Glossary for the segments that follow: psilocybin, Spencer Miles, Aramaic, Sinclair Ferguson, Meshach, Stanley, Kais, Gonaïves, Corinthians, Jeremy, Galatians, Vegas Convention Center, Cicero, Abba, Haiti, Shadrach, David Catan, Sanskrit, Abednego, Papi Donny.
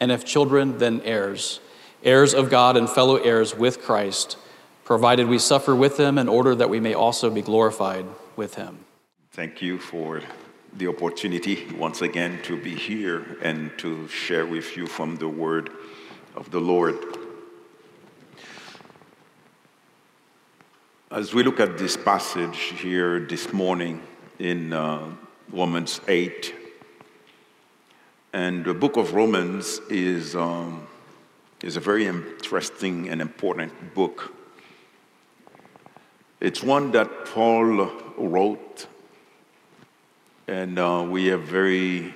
And if children, then heirs, heirs of God and fellow heirs with Christ, provided we suffer with him in order that we may also be glorified with him. Thank you for the opportunity once again to be here and to share with you from the word of the Lord. As we look at this passage here this morning in Romans 8, and the book of Romans is a very interesting and important book. It's one that Paul wrote, and we have very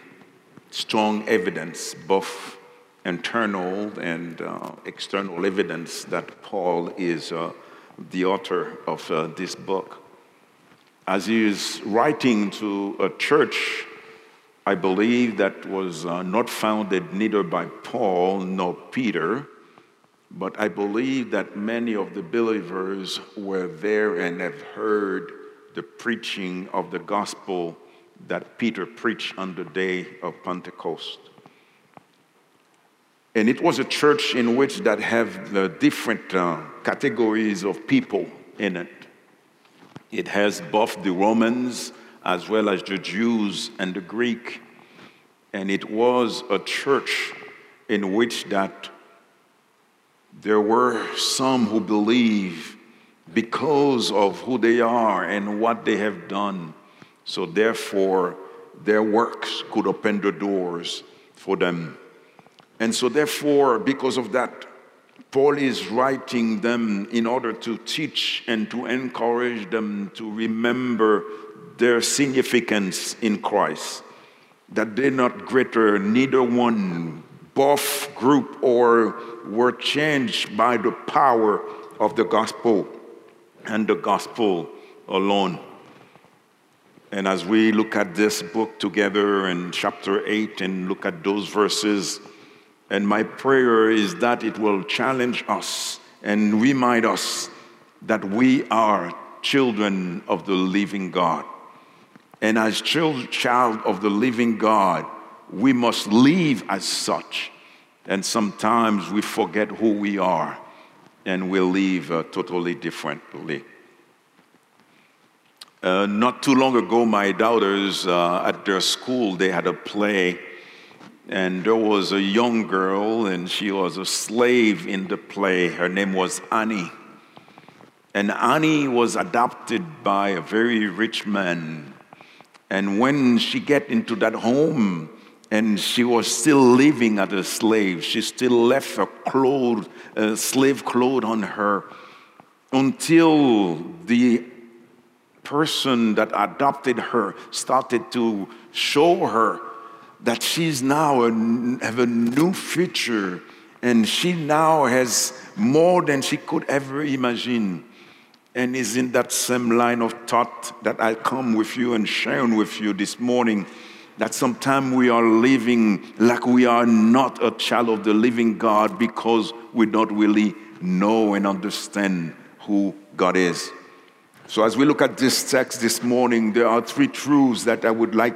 strong evidence, both internal and external evidence, that Paul is the author of this book. As he is writing to a church, I believe, that was not founded neither by Paul nor Peter, but I believe that many of the believers were there and have heard the preaching of the gospel that Peter preached on the day of Pentecost. And it was a church in which that have the different categories of people in it. It has both the Romans as well as the Jews and the Greek. And it was a church in which that there were some who believe because of who they are and what they have done. So therefore, their works could open the doors for them. And so therefore, because of that, Paul is writing them in order to teach and to encourage them to remember their significance in Christ, that they're not greater, neither one, both group, or were changed by the power of the gospel and the gospel alone. And as we look at this book together in chapter 8 and look at those verses, and my prayer is that it will challenge us and remind us that we are children of the living God. And as child of the living God, we must live as such. And sometimes we forget who we are, and we live totally differently. Not too long ago, my daughters, at their school, they had a play. And there was a young girl, and she was a slave in the play. Her name was Annie. And Annie was adopted by a very rich man. And when she got into that home, and she was still living as a slave, she still left her clothes, slave clothes on her, until the person that adopted her started to show her that she's now have a new future, and she now has more than she could ever imagine. And is in that same line of thought that I come with you and sharing with you this morning, that sometimes we are living like we are not a child of the living God because we don't really know and understand who God is. So as we look at this text this morning, there are three truths that I would like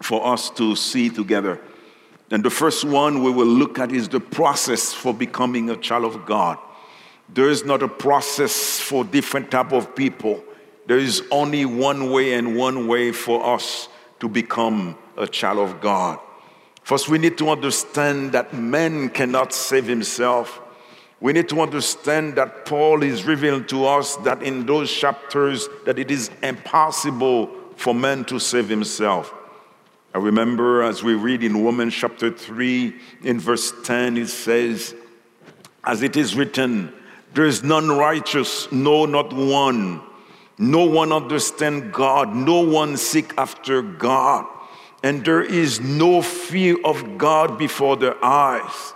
for us to see together. And the first one we will look at is the process for becoming a child of God. There is not a process for different type of people. There is only one way and one way for us to become a child of God. First, we need to understand that man cannot save himself. We need to understand that Paul is revealing to us that in those chapters that it is impossible for man to save himself. I remember as we read in Romans chapter 3 in verse 10, it says, "As it is written, there is none righteous, no, not one. No one understands God, no one seek after God. and there is no fear of God before their eyes.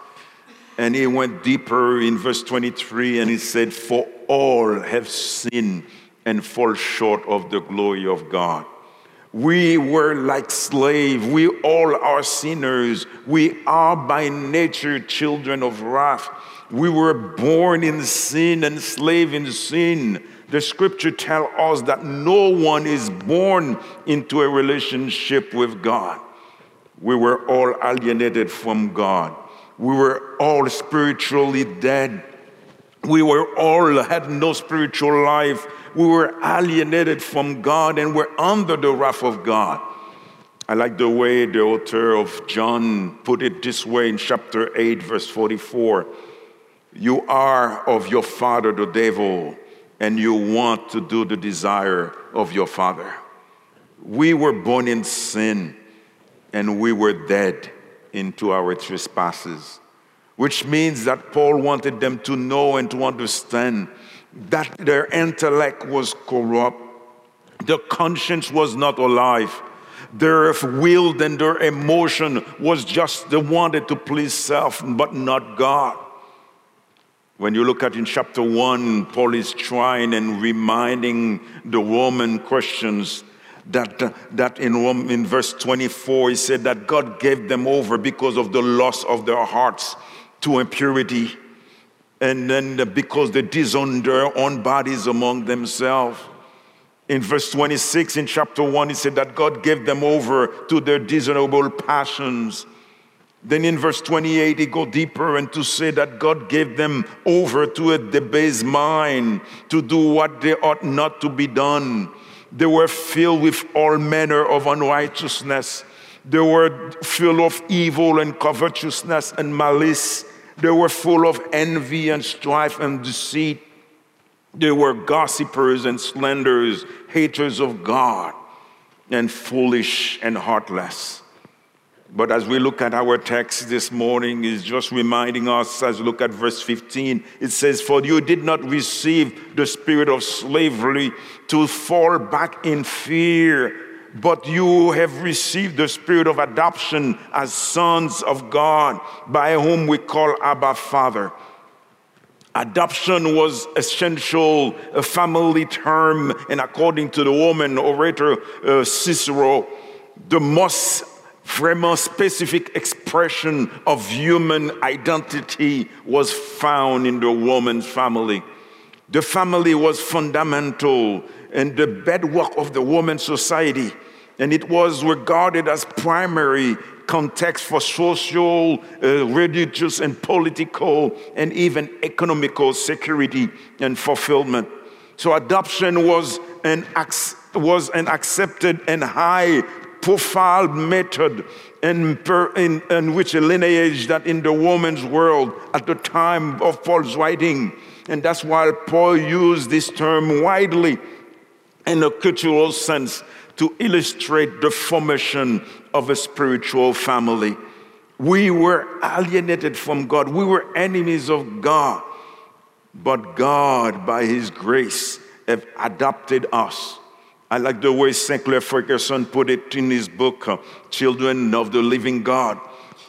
And he went deeper in verse 23, and he said, for all have sinned and fall short of the glory of God. We were like slaves. We all are sinners. We are by nature children of wrath. We were born in sin and slave in sin. The scripture tells us that no one is born into a relationship with God. We were all alienated from God. We were all spiritually dead. We were all had no spiritual life. We were alienated from God and were under the wrath of God. I like the way the author of John put it this way in chapter 8, verse 44. You are of your father, the devil, and you want to do the desire of your father. We were born in sin, and we were dead into our trespasses, which means that Paul wanted them to know and to understand that their intellect was corrupt, their conscience was not alive, their will and their emotion was just they wanted to please self, but not God. When you look at in chapter 1, Paul is trying and reminding the Roman Christians that in verse 24, he said that God gave them over because of the lust of their hearts to impurity, and then because they disowned their own bodies among themselves. In verse 26, in chapter 1, he said that God gave them over to their dishonorable passions. Then in verse 28, he goes deeper and to say that God gave them over to a debased mind to do what they ought not to be done. They were filled with all manner of unrighteousness. They were full of evil and covetousness and malice. They were full of envy and strife and deceit. They were gossipers and slanderers, haters of God, and foolish and heartless. But as we look at our text this morning, it's just reminding us, as we look at verse 15, it says, for you did not receive the spirit of slavery to fall back in fear, but you have received the spirit of adoption as sons of God, by whom we call Abba, Father. Adoption was essential, a family term, and according to the Roman orator Cicero, the most famous specific expression of human identity was found in the Roman family. The family was fundamental and the bedrock of the Roman society, and it was regarded as primary context for social, religious, and political, and even economical security and fulfillment. So adoption was an accepted and high profile method in which a lineage that in the woman's world at the time of Paul's writing. And that's why Paul used this term widely in a cultural sense to illustrate the formation of a spiritual family. We were alienated from God. We were enemies of God. But God, by his grace, have adopted us. I like the way Sinclair Ferguson put it in his book, Children of the Living God.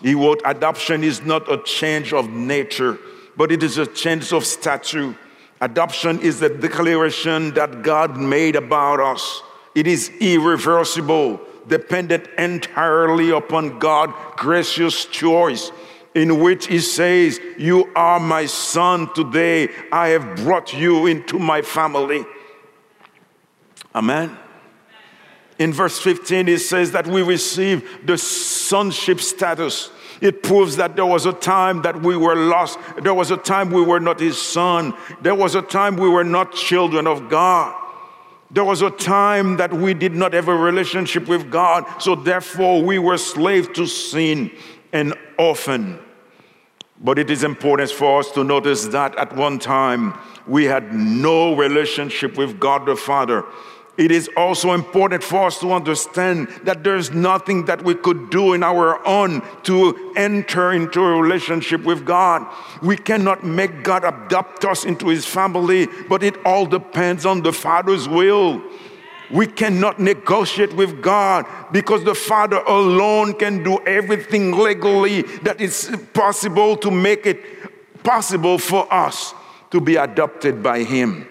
He wrote, adoption is not a change of nature, but it is a change of stature. Adoption is the declaration that God made about us. It is irreversible, dependent entirely upon God's gracious choice, in which he says, you are my son today. I have brought you into my family. Amen. In verse 15, it says that we receive the sonship status. It proves that there was a time that we were lost. There was a time we were not his son. There was a time we were not children of God. There was a time that we did not have a relationship with God. So therefore, we were slaves to sin and orphan. But it is important for us to notice that at one time, we had no relationship with God the Father. It is also important for us to understand that there's nothing that we could do in our own to enter into a relationship with God. We cannot make God adopt us into his family, but it all depends on the Father's will. We cannot negotiate with God because the Father alone can do everything legally that is possible to make it possible for us to be adopted by Him.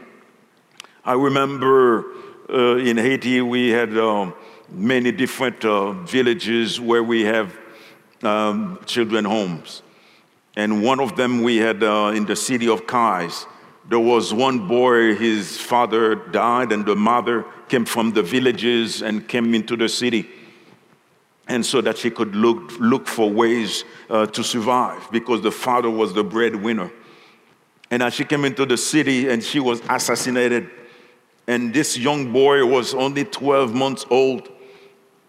I remember in Haiti we had many different villages where we have children homes. And one of them we had in the city of Kais. There was one boy, his father died, and the mother came from the villages and came into the city. And so that she could look for ways to survive, because the father was the breadwinner. And as she came into the city, and she was assassinated. And this young boy was only 12 months old.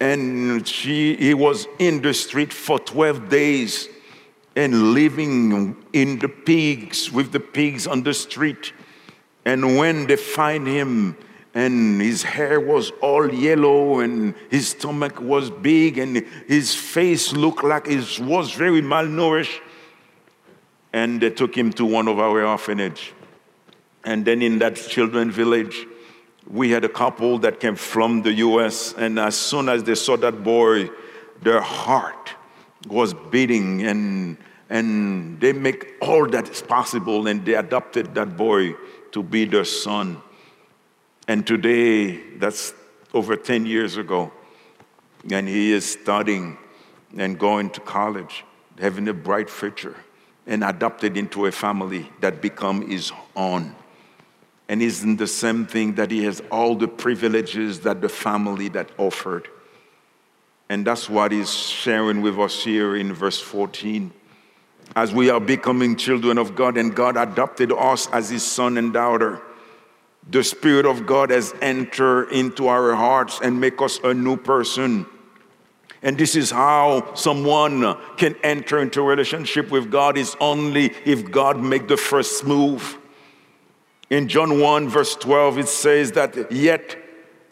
And he was in the street for 12 days. And living in the pigs, with the pigs on the street. And when they find him, and his hair was all yellow, and his stomach was big, and his face looked like it was very malnourished. And they took him to one of our orphanages. And then in that children's village, we had a couple that came from the U.S., and as soon as they saw that boy, their heart was beating, and they make all that is possible, and they adopted that boy to be their son. And today, that's over 10 years ago, and he is studying and going to college, having a bright future, and adopted into a family that become his own. And isn't the same thing that he has all the privileges that the family that offered? And that's what he's sharing with us here in verse 14. As we are becoming children of God, and God adopted us as His son and daughter, the Spirit of God has entered into our hearts and make us a new person. And this is how someone can enter into a relationship with God, is only if God make the first move. In John 1 verse 12, it says that, "Yet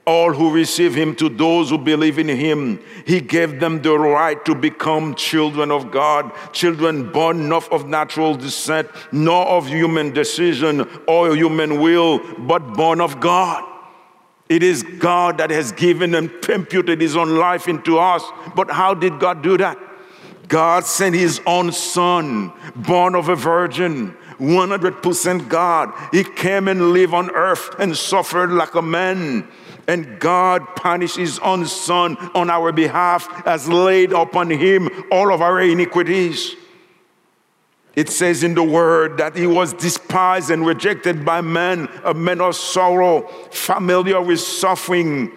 all who receive Him, to those who believe in Him, He gave them the right to become children of God, children born not of natural descent, nor of human decision or human will, but born of God." It is God that has given and imputed His own life into us. But how did God do that? God sent His own Son, born of a virgin, 100% God. He came and lived on earth and suffered like a man. And God punished His own Son on our behalf, as laid upon Him all of our iniquities. It says in the Word that He was despised and rejected by men, a man of sorrow, familiar with suffering.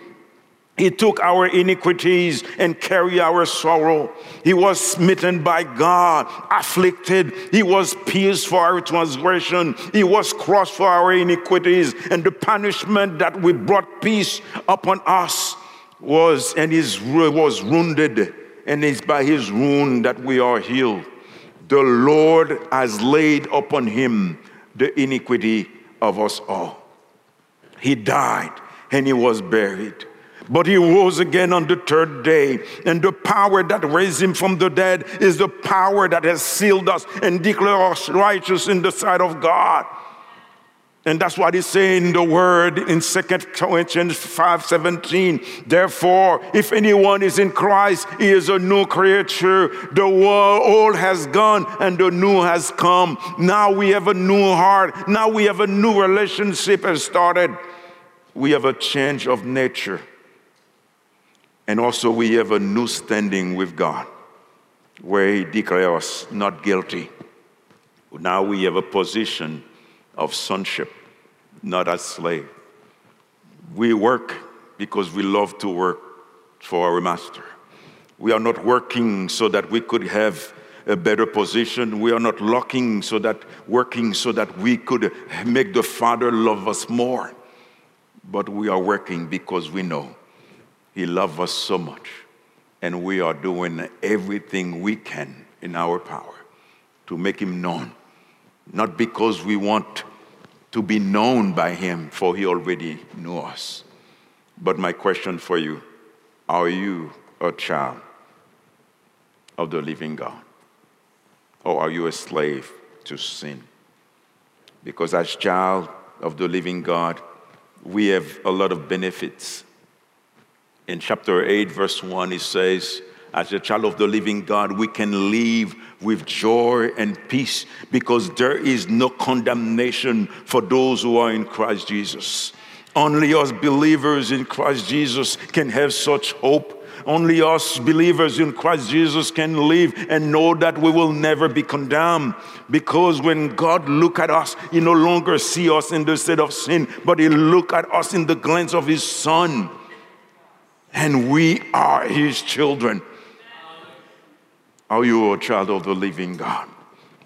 He took our iniquities and carried our sorrow. He was smitten by God, afflicted. He was pierced for our transgression. He was crushed for our iniquities. And the punishment that we brought peace upon us was wounded. And it's by His wound that we are healed. The Lord has laid upon Him the iniquity of us all. He died and He was buried. But He rose again on the third day. And the power that raised Him from the dead is the power that has sealed us and declared us righteous in the sight of God. And that's what He's saying in the Word in 2 Corinthians 5:17. "Therefore, if anyone is in Christ, he is a new creature. The old has gone and the new has come." Now we have a new heart. Now we have a new relationship has started. We have a change of nature. And also we have a new standing with God, where He declares us not guilty. Now we have a position of sonship, not as slave. We work because we love to work for our master. We are not working so that we could have a better position. We are not working so that we could make the Father love us more. But we are working because we know He loves us so much, and we are doing everything we can in our power to make Him known. Not because we want to be known by Him, for He already knew us. But my question for you, are you a child of the living God? Or are you a slave to sin? Because as child of the living God, we have a lot of benefits In chapter 8, verse 1, he says, as a child of the living God, we can live with joy and peace because there is no condemnation for those who are in Christ Jesus. Only us believers in Christ Jesus can have such hope. Only us believers in Christ Jesus can live and know that we will never be condemned, because when God look at us, He no longer see us in the state of sin, but He look at us in the glance of His Son, and we are His children. Are you a child of the living God?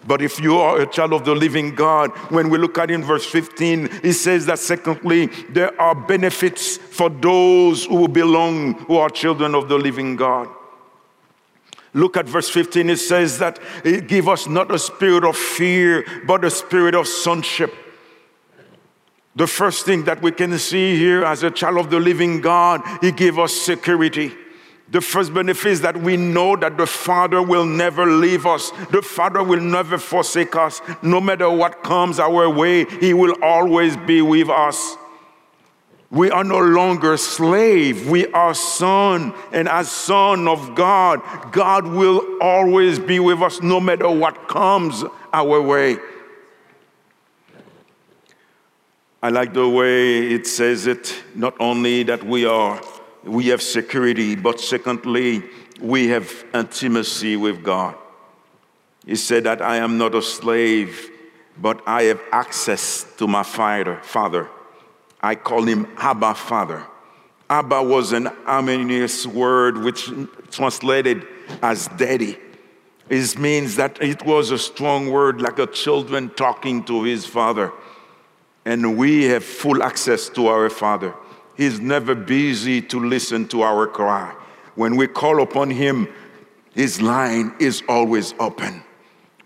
But if you are a child of the living God, when we look at in verse 15, it says that secondly, there are benefits for those who belong, who are children of the living God. Look at verse 15, it says that it gives us not a spirit of fear, but a spirit of sonship. The first thing that we can see here as a child of the living God, He gave us security. The first benefit is that we know that the Father will never leave us. The Father will never forsake us. No matter what comes our way, He will always be with us. We are no longer slave. We are son. And as son of God, God will always be with us no matter what comes our way. I like the way it says it, not only that we have security, but secondly, we have intimacy with God. He said that I am not a slave, but I have access to my Father. I call Him Abba Father. Abba was an Aramaic word which translated as daddy. It means that it was a strong word, like a children talking to his father. And we have full access to our Father. He's never busy to listen to our cry. When we call upon Him, His line is always open.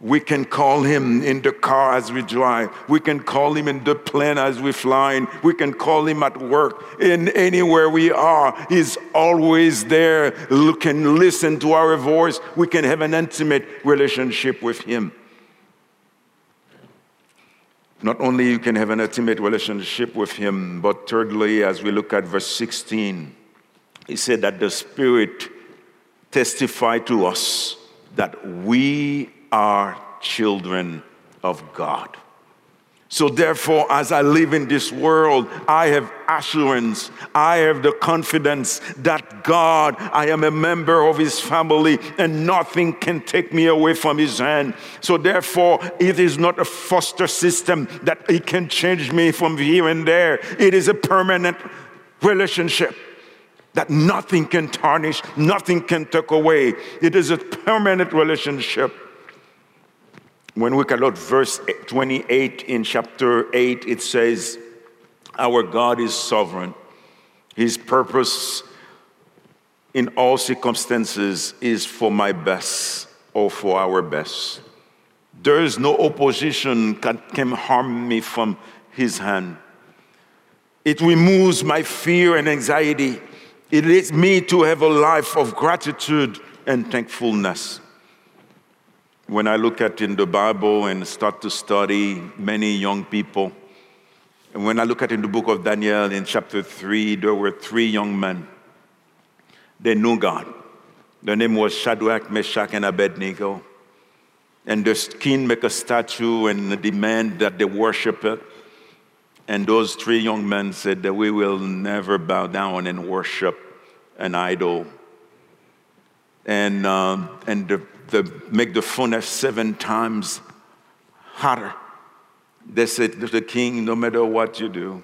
We can call Him in the car as we drive. We can call Him in the plane as we fly. We can call Him at work. In anywhere we are, He's always there. Can listen to our voice. We can have an intimate relationship with Him. Not only you can have an intimate relationship with Him, but thirdly, as we look at verse 16, He said that the Spirit testified to us that we are children of God. So therefore, as I live in this world, I have assurance, I have the confidence that God, I am a member of His family and nothing can take me away from His hand. So therefore, it is not a foster system that He can change me from here and there. It is a permanent relationship that nothing can tarnish, nothing can take away. It is a permanent relationship. When we look at verse 28 in chapter 8, it says, our God is sovereign. His purpose in all circumstances is for my best or for our best. There is no opposition that can harm me from His hand. It removes my fear and anxiety. It leads me to have a life of gratitude and thankfulness. When I look at in the Bible and start to study many young people, and when I look at in the book of Daniel in chapter 3, there were 3 young men. They knew God. Their name was Shadrach, Meshach, and Abednego. And the king make a statue and demand that they worship it. And those 3 young men said that we will never bow down and worship an idol. They make the furnace 7 times hotter. They said to the king, no matter what you do,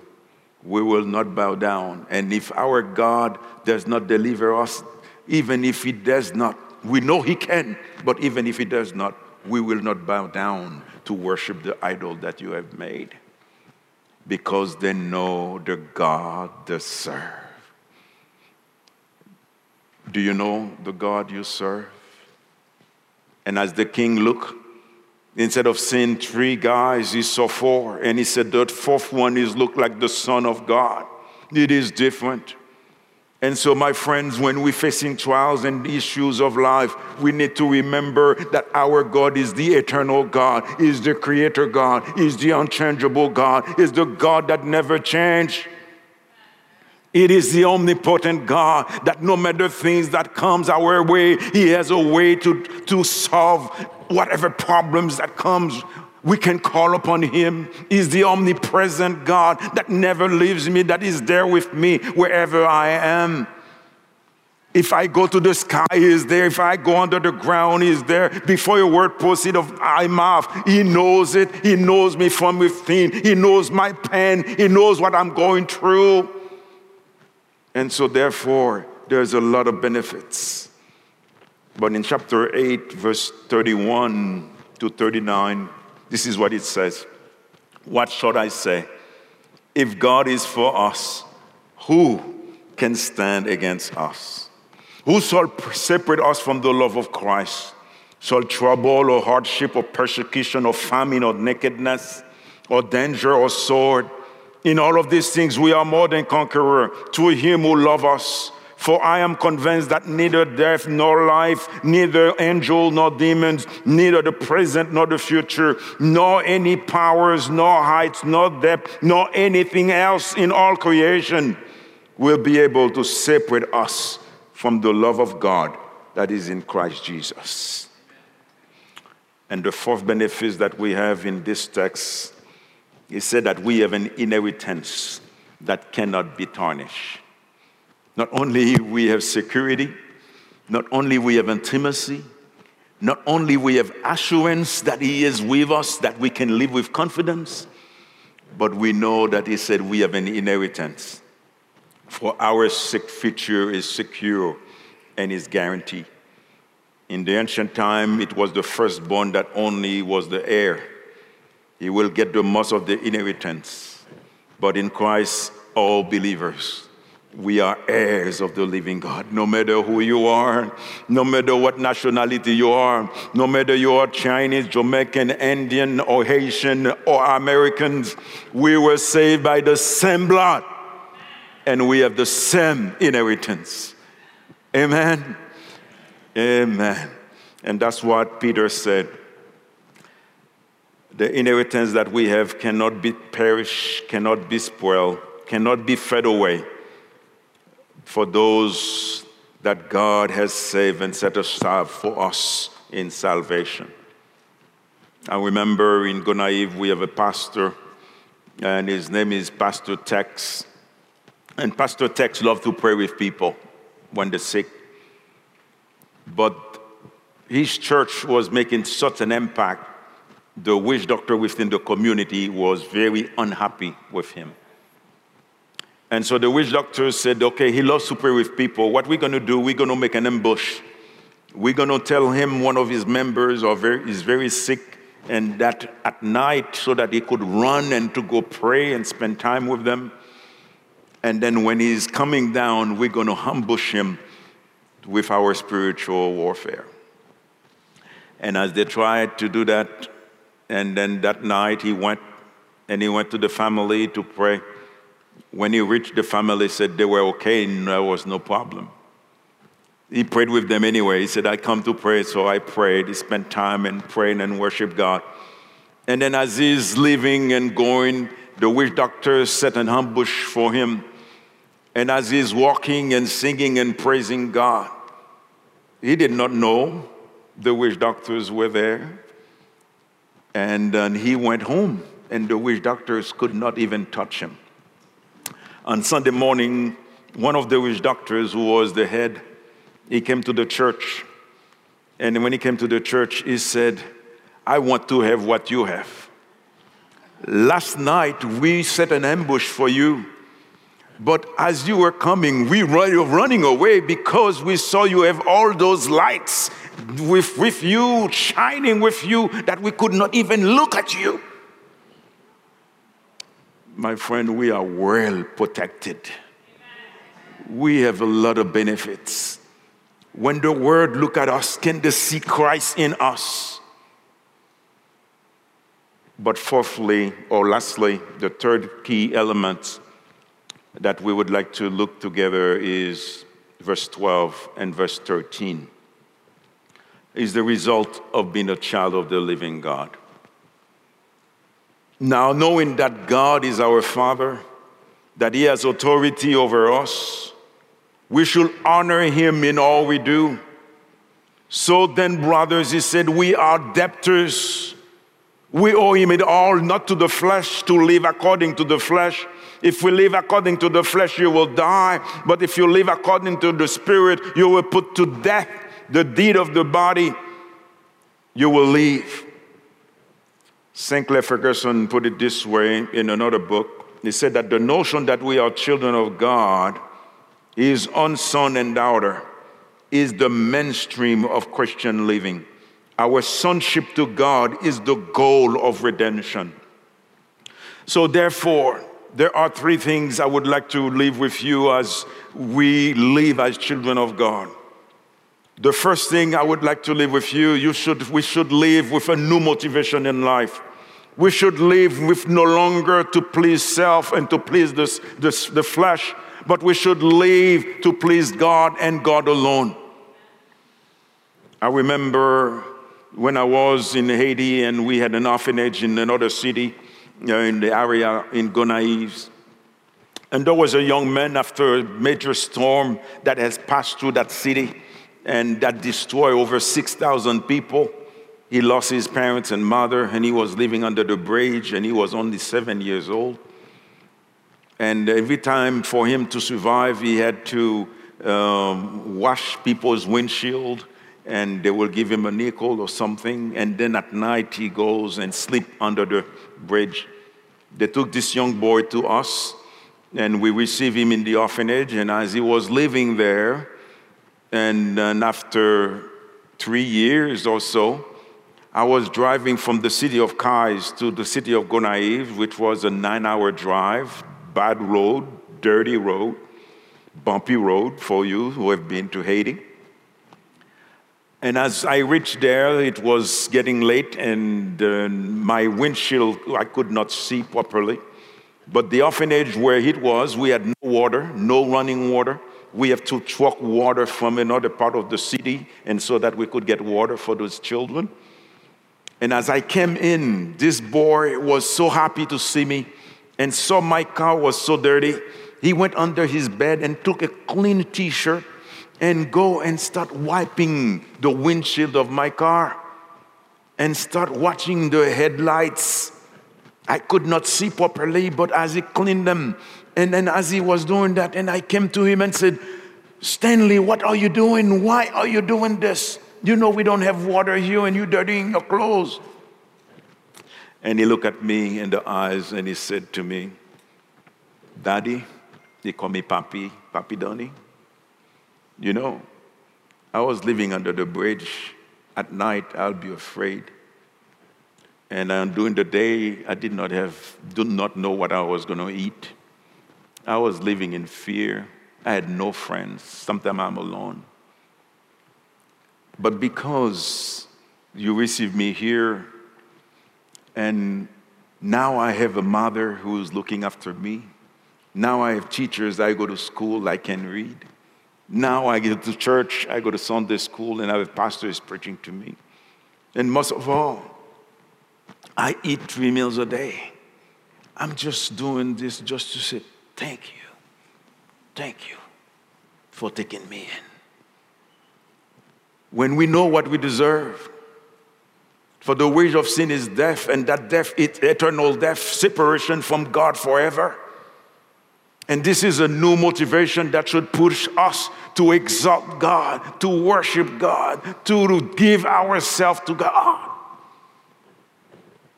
we will not bow down. And if our God does not deliver us, even if He does not, we know He can, but even if He does not, we will not bow down to worship the idol that you have made, because they know the God they serve. Do you know the God you serve? And as the king looked, instead of seeing 3 guys, he saw 4. And he said, that 4th one is look like the Son of God. It is different. And so, my friends, when we're facing trials and issues of life, we need to remember that our God is the eternal God, is the creator God, is the unchangeable God, is the God that never changed. It is the omnipotent God that no matter things that comes our way, he has a way to solve whatever problems that comes. We can call upon him. He's the omnipresent God that never leaves me, that is there with me wherever I am. If I go to the sky, he is there. If I go under the ground, he is there. Before a word proceeds of my mouth, he knows it. He knows me from within. He knows my pain. He knows what I'm going through. And so therefore, there's a lot of benefits. But in chapter 8, verse 31 to 39, this is what it says. What should I say? If God is for us, who can stand against us? Who shall separate us from the love of Christ? Shall trouble or hardship or persecution or famine or nakedness or danger or sword? In all of these things we are more than conquerors through him who loved us. For I am convinced that neither death nor life, neither angel nor demons, neither the present nor the future, nor any powers, nor heights, nor depth, nor anything else in all creation will be able to separate us from the love of God that is in Christ Jesus. And the fourth benefit that we have in this text is said that we have an inheritance that cannot be tarnished. Not only we have security, not only we have intimacy, not only we have assurance that he is with us, that we can live with confidence, but we know that he said we have an inheritance. For our future is secure and is guaranteed. In the ancient time, it was the firstborn that only was the heir. He will get the most of the inheritance. But in Christ, all believers, we are heirs of the living God. No matter who you are, no matter what nationality you are, no matter you are Chinese, Jamaican, Indian, or Haitian, or Americans, we were saved by the same blood. And we have the same inheritance. Amen? Amen. And that's what Peter said. The inheritance that we have cannot be perished, cannot be spoiled, cannot be fed away. For those that God has saved and set aside for us in salvation. I remember in Gonaïves we have a pastor, and his name is Pastor Tex. And Pastor Tex loved to pray with people when they're sick. But his church was making such an impact, the witch doctor within the community was very unhappy with him. And so the witch doctor said, okay, he loves to pray with people. What we're going to do, we're going to make an ambush. We're going to tell him one of his members is very sick, and that at night so that he could run and to go pray and spend time with them. And then when he's coming down, we're going to ambush him with our spiritual warfare. And as they tried to do that, and then that night he went to the family to pray. When he reached the family, he said they were okay and there was no problem. He prayed with them anyway. He said, I come to pray, so I prayed. He spent time and praying and worship God. And then as he's leaving and going, the witch doctor set an ambush for him. And as he's walking and singing and praising God, he did not know the witch doctors were there. And then he went home, and the witch doctors could not even touch him. On Sunday morning, one of the witch doctors, who was the head, he came to the church. And when he came to the church, he said, I want to have what you have. Last night, we set an ambush for you, but as you were coming, we were running away because we saw you have all those lights with you, shining with you, that we could not even look at you. My friend, we are well protected. We have a lot of benefits. When the world look at us, can they see Christ in us? But fourthly, or lastly, the third key element that we would like to look together is verse 12 and verse 13. Is the result of being a child of the living God. Now, knowing that God is our Father, that he has authority over us. We should honor him in all we do. So then, brothers, he said, we are debtors. We owe him it all, not to the flesh, to live according to the flesh. If we live according to the flesh, you will die. But if you live according to the Spirit, you will put to death the deed of the body. You will live. Sinclair Ferguson put it this way in another book. He said that the notion that we are children of God, his own son and daughter, is the mainstream of Christian living. Our sonship to God is the goal of redemption. So therefore, there are three things I would like to leave with you as we live as children of God. The first thing I would like to leave with you, we should live with a new motivation in life. We should live with no longer to please self and to please the flesh, but we should live to please God and God alone. I remember when I was in Haiti and we had an orphanage in another city, in the area in Gonaïves. And there was a young man after a major storm that has passed through that city and that destroyed over 6,000 people. He lost his parents and mother, and he was living under the bridge, and he was only 7 years old. And every time for him to survive, he had to wash people's windshield, and they will give him a nickel or something, and then at night he goes and sleeps under the bridge. They took this young boy to us, and we received him in the orphanage, and as he was living there, and after 3 years or so, I was driving from the city of Kais to the city of Gonaïves, which was a 9-hour drive, bad road, dirty road, bumpy road for you who have been to Haiti. And as I reached there, it was getting late, and my windshield, I could not see properly. But the orphanage where it was, we had no water, no running water. We have to truck water from another part of the city, and so that we could get water for those children. And as I came in, this boy was so happy to see me, and saw my car was so dirty. He went under his bed and took a clean T-shirt, and go and start wiping the windshield of my car and start watching the headlights. I could not see properly, but as he cleaned them, and then as he was doing that, and I came to him and said, "Stanley, what are you doing? Why are you doing this? You know we don't have water here and you're dirtying your clothes." And he looked at me in the eyes and he said to me, "Daddy," they call me Papi Donny, "you know, I was living under the bridge. At night, I'll be afraid. And during the day, I did not know what I was going to eat. I was living in fear. I had no friends. Sometimes I'm alone. But because you received me here, and now I have a mother who's looking after me. Now I have teachers. I go to school. I can read. Now I get to church, I go to Sunday school, and I have pastors preaching to me. And most of all, I eat 3 meals a day. I'm just doing this just to say, thank you. Thank you for taking me in." When we know what we deserve, for the wage of sin is death, and that death is eternal death, separation from God forever. And this is a new motivation that should push us to exalt God, to worship God, to give ourselves to God.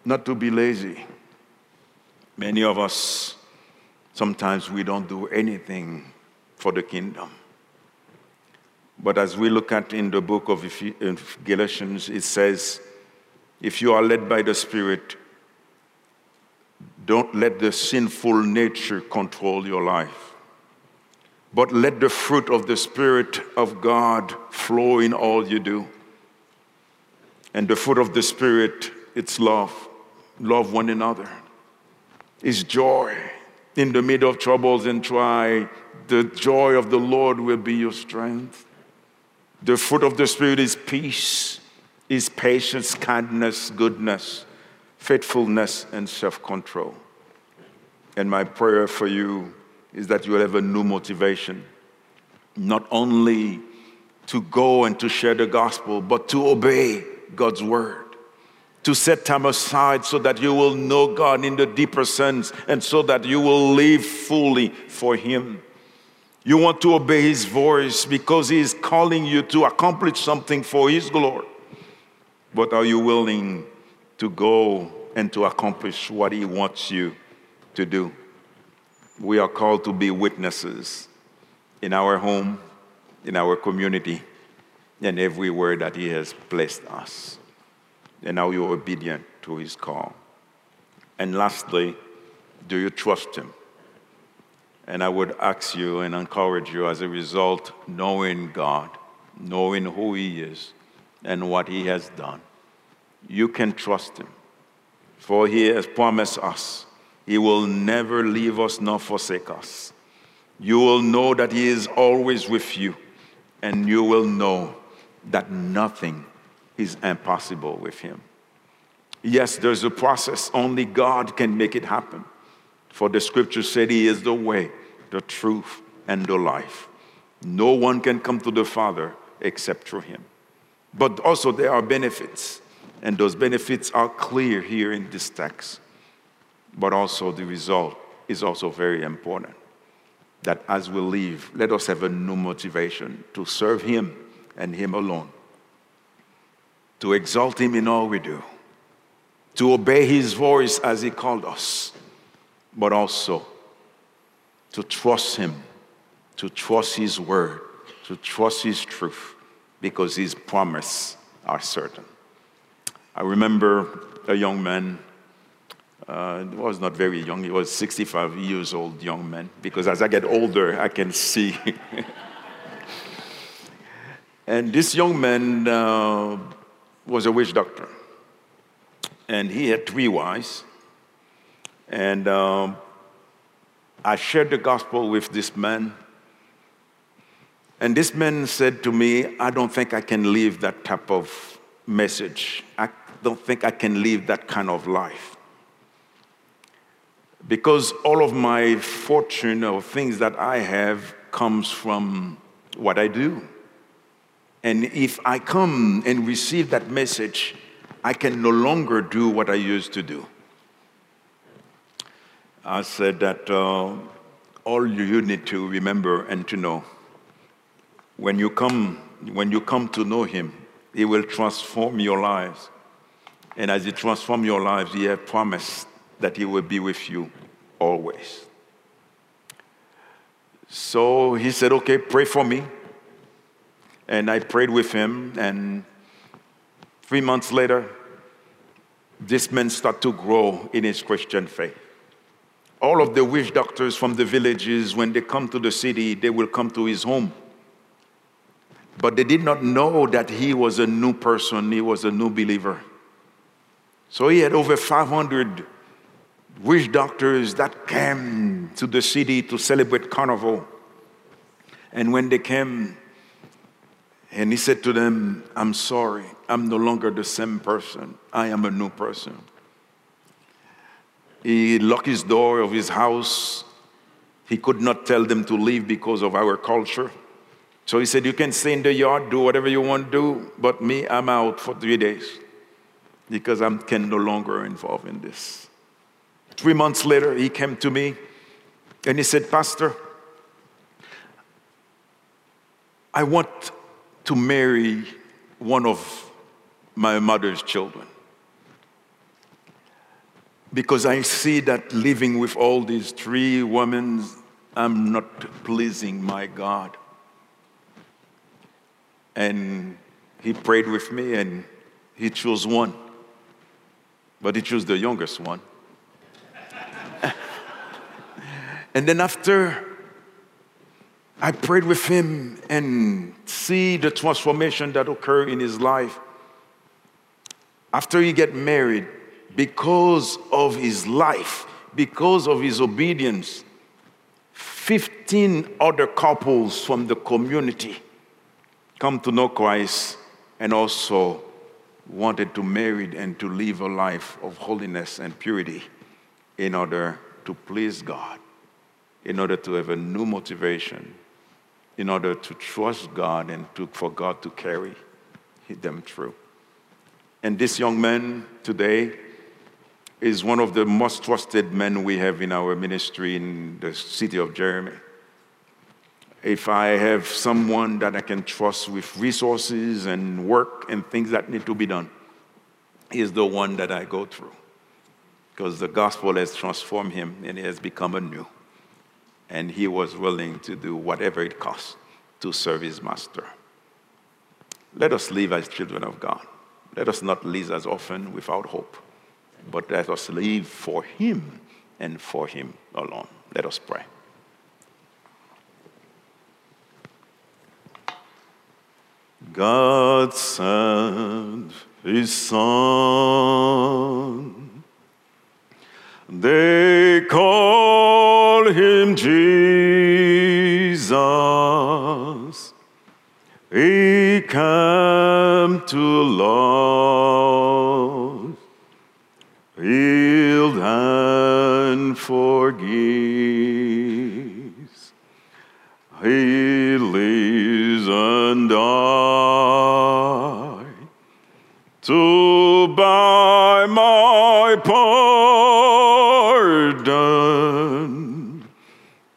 Not to be lazy. Many of us, sometimes we don't do anything for the kingdom. But as we look at in the book of Galatians, it says, if you are led by the Spirit, don't let the sinful nature control your life, but let the fruit of the Spirit of God flow in all you do. And the fruit of the Spirit, it's love. Love one another. It's joy. In the middle of troubles and trials, the joy of the Lord will be your strength. The fruit of the Spirit is peace, is patience, kindness, goodness, faithfulness, and self-control. And my prayer for you is that you'll have a new motivation, not only to go and to share the gospel, but to obey God's word, to set time aside so that you will know God in the deeper sense and so that you will live fully for Him. You want to obey His voice because He is calling you to accomplish something for His glory. But are you willing to go and to accomplish what He wants you to do? We are called to be witnesses in our home, in our community, and everywhere that He has placed us. And are you obedient to His call? And lastly, do you trust Him? And I would ask you and encourage you as a result, knowing God, knowing who He is and what He has done, you can trust Him. For He has promised us, He will never leave us nor forsake us. You will know that He is always with you, and you will know that nothing is impossible with Him. Yes, there's a process. Only God can make it happen. For the scripture said He is the way, the truth, and the life. No one can come to the Father except through Him. But also there are benefits, and those benefits are clear here in this text. But also the result is also very important. That as we live, let us have a new motivation to serve Him and Him alone, to exalt Him in all we do, to obey His voice as He called us, but also to trust Him, to trust His word, to trust His truth, because His promises are certain. I remember a young man, he was not very young, he was 65 years old young man, because as I get older, I can see. And this young man was a witch doctor, and he had three wives. And I shared the gospel with this man. And this man said to me, I don't think I can live that type of message. I don't think I can live that kind of life. Because all of my fortune or things that I have comes from what I do. And if I come and receive that message, I can no longer do what I used to do. I said that all you need to remember and to know, when you come to know Him, He will transform your lives. And as He transforms your lives, He has promised that He will be with you always. So he said, okay, pray for me. And I prayed with him, and 3 months later, this man started to grow in his Christian faith. All of the witch doctors from the villages, when they come to the city, they will come to his home. But they did not know that he was a new person, he was a new believer. So he had over 500 witch doctors that came to the city to celebrate Carnival. And when they came, and he said to them, I'm sorry, I'm no longer the same person. I am a new person. He locked his door of his house. He could not tell them to leave because of our culture. So he said, you can stay in the yard, do whatever you want to do, but me, I'm out for 3 days because I can no longer involve in this. 3 months later, he came to me and he said, Pastor, I want to marry one of my mother's children, because I see that living with all these three women, I'm not pleasing my God. And he prayed with me, and he chose one, but he chose the youngest one. And then after I prayed with him and see the transformation that occurred in his life. After he got married, because of his life, because of his obedience, 15 other couples from the community come to know Christ and also wanted to marry and to live a life of holiness and purity in order to please God. in order to have a new motivation, in order to trust God and for God to carry them through. And this young man today is one of the most trusted men we have in our ministry in the city of Jeremy. If I have someone that I can trust with resources and work and things that need to be done, is the one that I go through. Because the gospel has transformed him and he has become anew. And he was willing to do whatever it costs to serve his master. Let us live as children of God. Let us not live as often without hope, but let us live for him and for him alone. Let us pray. God sent his son. They call him Jesus. He came to love, heal and forgive. He lives and died to buy my pardon.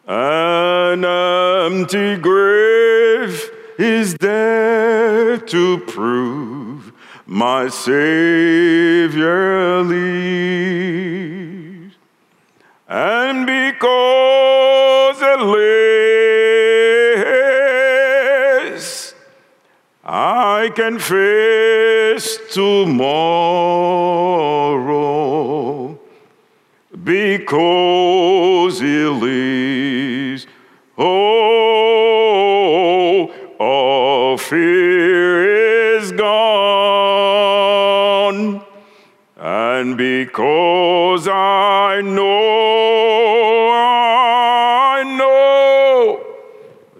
An empty grave is there to prove my Savior lives. And because it lives, I can face tomorrow. Because he lives, oh, all fear is gone. And because I know,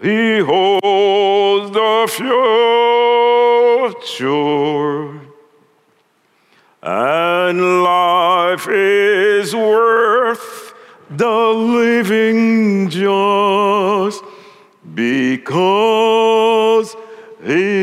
he holds the future. And life is worth the living just because he